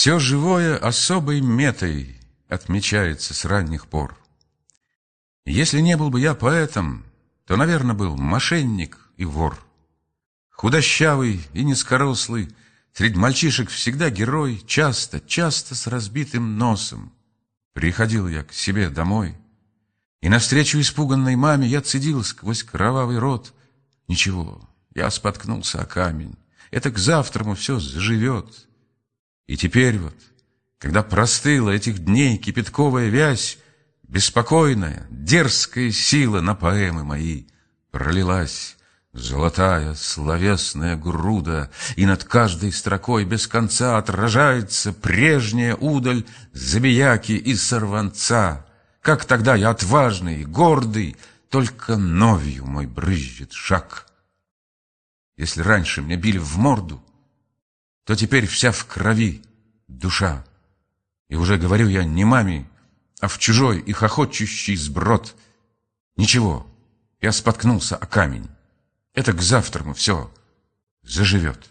Все живое особой метой отмечается с ранних пор. Если не был бы я поэтом, то, наверное, был мошенник и вор. Худощавый и низкорослый, среди мальчишек всегда герой, часто с разбитым носом. Приходил я к себе домой, и навстречу испуганной маме я цедил сквозь кровавый рот: ничего, я споткнулся о камень, это к завтраму все заживет. И теперь вот, когда простыла этих дней кипятковая вязь, беспокойная, дерзкая сила на поэмы мои пролилась, золотая, словесная груда, и над каждой строкой без конца отражается прежняя удаль забияки и сорванца. Как тогда я отважный и гордый, только новью мой брызжет шаг. Если раньше меня били в морду, то теперь вся в крови душа. И уже говорю я не маме, а в чужой и хохочущий сброд: ничего, я споткнулся о камень, это к завтраму все заживет.